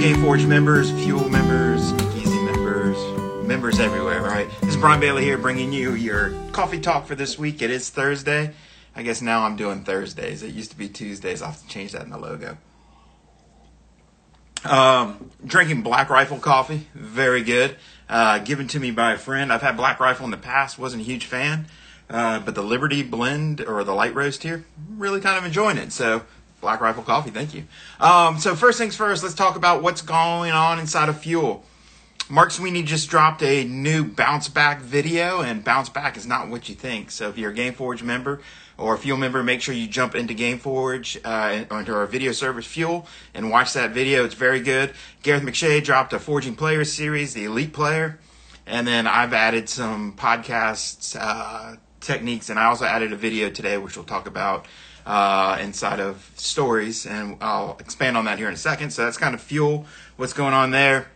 GameForge members, Fuel members, Easy members, members everywhere, right? This is Brian Bailey here bringing you your coffee talk for this week. It is Thursday. I guess now I'm doing Thursdays. It used to be Tuesdays. I'll have to change that in the logo. Drinking Black Rifle coffee. Very good. Given to me by a friend. I've had Black Rifle in the past. Wasn't a huge fan. But the Liberty blend or the light roast here, really kind of enjoying it. So Black Rifle Coffee, thank you. So first things first, let's talk about what's going on inside of Fuel. Mark Sweeney just dropped a new Bounce Back video, and Bounce Back is not what you think. So if you're a GameForge member or a Fuel member, make sure you jump into GameForge, onto our video service Fuel, and watch that video. It's very good. Gareth McShea dropped a Forging Players series, the Elite Player, and then I've added some podcasts, techniques, and I also added a video today which we'll talk about inside of stories, and I'll expand on that here in a second. So that's kind of Fuel, what's going on there.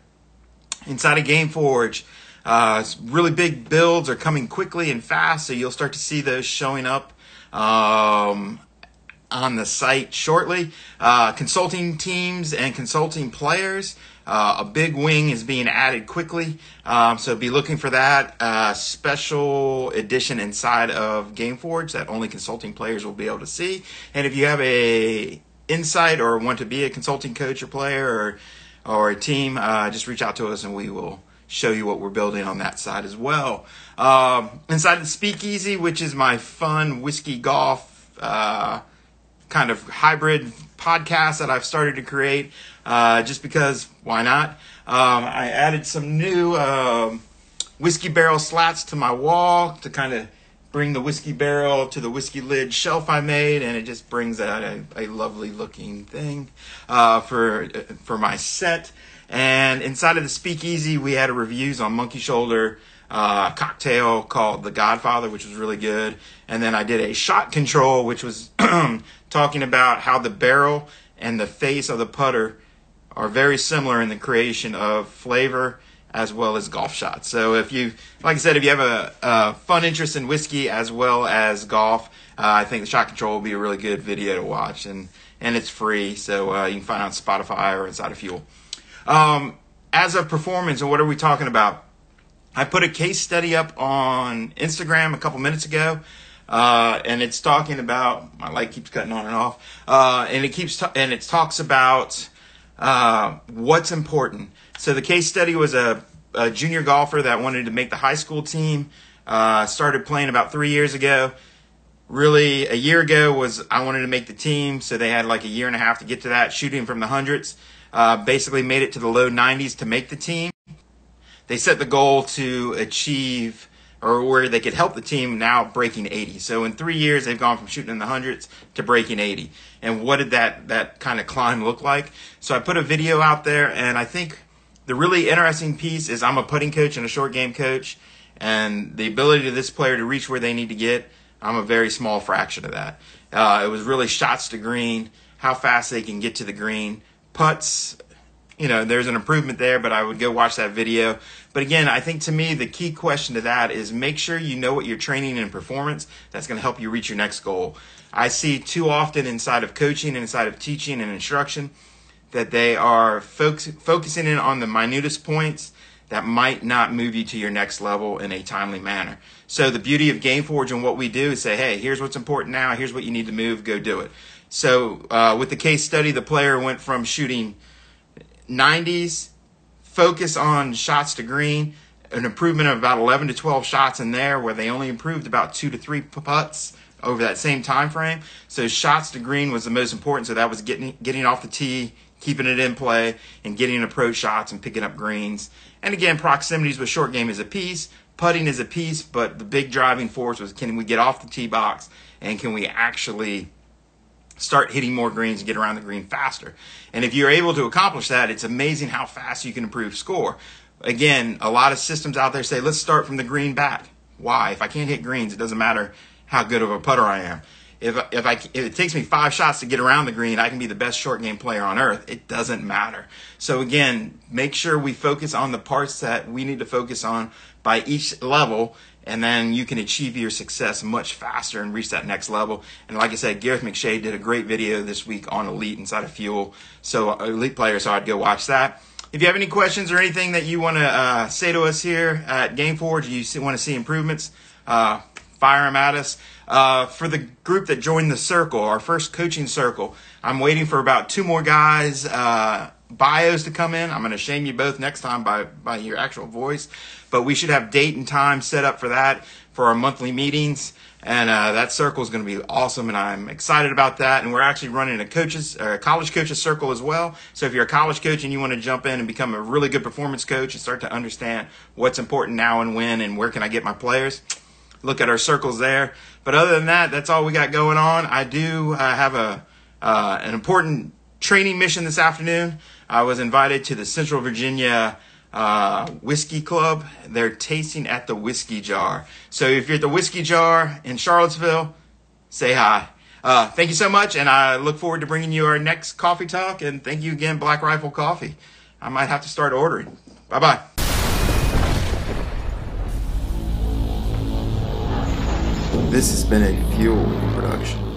Inside of GameForge, really big builds are coming quickly and fast, so you'll start to see those showing up on the site shortly. Consulting teams and consulting players, a big wing is being added quickly, so be looking for that special edition inside of GameForge that only consulting players will be able to see. And if you have a insight or want to be a consulting coach or player or a team, just reach out to us and we will show you what we're building on that side as well. Inside the Speakeasy, which is my fun whiskey golf kind of hybrid podcast that I've started to create, just because why not? I added some new whiskey barrel slats to my wall to kind of bring the whiskey barrel to the whiskey lid shelf I made, and it just brings out a lovely looking thing for my set. And inside of the Speakeasy, we had reviews on Monkey Shoulder cocktail called the Godfather, which was really good. And then I did a shot control, which was talking about how the barrel and the face of the putter are very similar in the creation of flavor as well as golf shots. So if you, like I said, if you have a fun interest in whiskey as well as golf, I think the shot control will be a really good video to watch, and it's free, so you can find it on Spotify or inside of Fuel. As of performance, and what are we talking about? I put a case study up on Instagram a couple minutes ago, and it's talking about, my light keeps cutting on and off, and it talks about what's important. So the case study was a junior golfer that wanted to make the high school team, started playing about 3 years ago. Really, a year ago was I wanted to make the team, so they had like a year and a half to get to that, shooting from the hundreds. Basically made it to the low 90s to make the team. They set the goal to achieve, or where they could help the team, now breaking 80. So in 3 years, they've gone from shooting in the hundreds to breaking 80. And what did that kind of climb look like? So I put a video out there, and I think the really interesting piece is I'm a putting coach and a short game coach, and the ability of this player to reach where they need to get, I'm a very small fraction of that. It was really shots to green, how fast they can get to the green. Putts, you know, there's an improvement there, but I would go watch that video. But again, I think to me the key question to that is make sure you know what you're training in performance that's going to help you reach your next goal. I see too often inside of coaching and inside of teaching and instruction that they are focusing in on the minutest points that might not move you to your next level in a timely manner. So the beauty of GameForge and what we do is say, hey, here's what's important now, here's what you need to move, go do it. So with the case study, the player went from shooting 90s, focus on shots to green, an improvement of about 11 to 12 shots in there, where they only improved about 2 to 3 putts over that same time frame. So shots to green was the most important. So that was getting off the tee, keeping it in play, and getting approach shots and picking up greens. And again, proximities with short game is a piece, putting is a piece, but the big driving force was, can we get off the tee box, and can we actually start hitting more greens and get around the green faster? And if you're able to accomplish that, it's amazing how fast you can improve score. Again, a lot of systems out there say, let's start from the green back. Why? If I can't hit greens, it doesn't matter how good of a putter I am. If it takes me 5 shots to get around the green, I can be the best short game player on earth. It doesn't matter. So again, make sure we focus on the parts that we need to focus on by each level, and then you can achieve your success much faster and reach that next level. And like I said, Gareth McShea did a great video this week on Elite Inside of Fuel, so Elite Player, so I'd go watch that. If you have any questions or anything that you want to say to us here at GameForge, you want to see improvements, fire them at us. For the group that joined the circle, our first coaching circle, I'm waiting for about 2 more guys' bios to come in. I'm going to shame you both next time by your actual voice, but we should have date and time set up for that for our monthly meetings, and that circle is going to be awesome, and I'm excited about that. And we're actually running a coaches, or a college coaches circle as well. So if you're a college coach and you want to jump in and become a really good performance coach and start to understand what's important now and when and where can I get my players, look at our circles there. But other than that, that's all we got going on. I do have an important training mission this afternoon. I was invited to the Central Virginia Whiskey Club. They're tasting at the Whiskey Jar. So if you're at the Whiskey Jar in Charlottesville, say hi. Thank you so much, and I look forward to bringing you our next coffee talk. And thank you again, Black Rifle Coffee. I might have to start ordering. Bye-bye. This has been a Fuel production.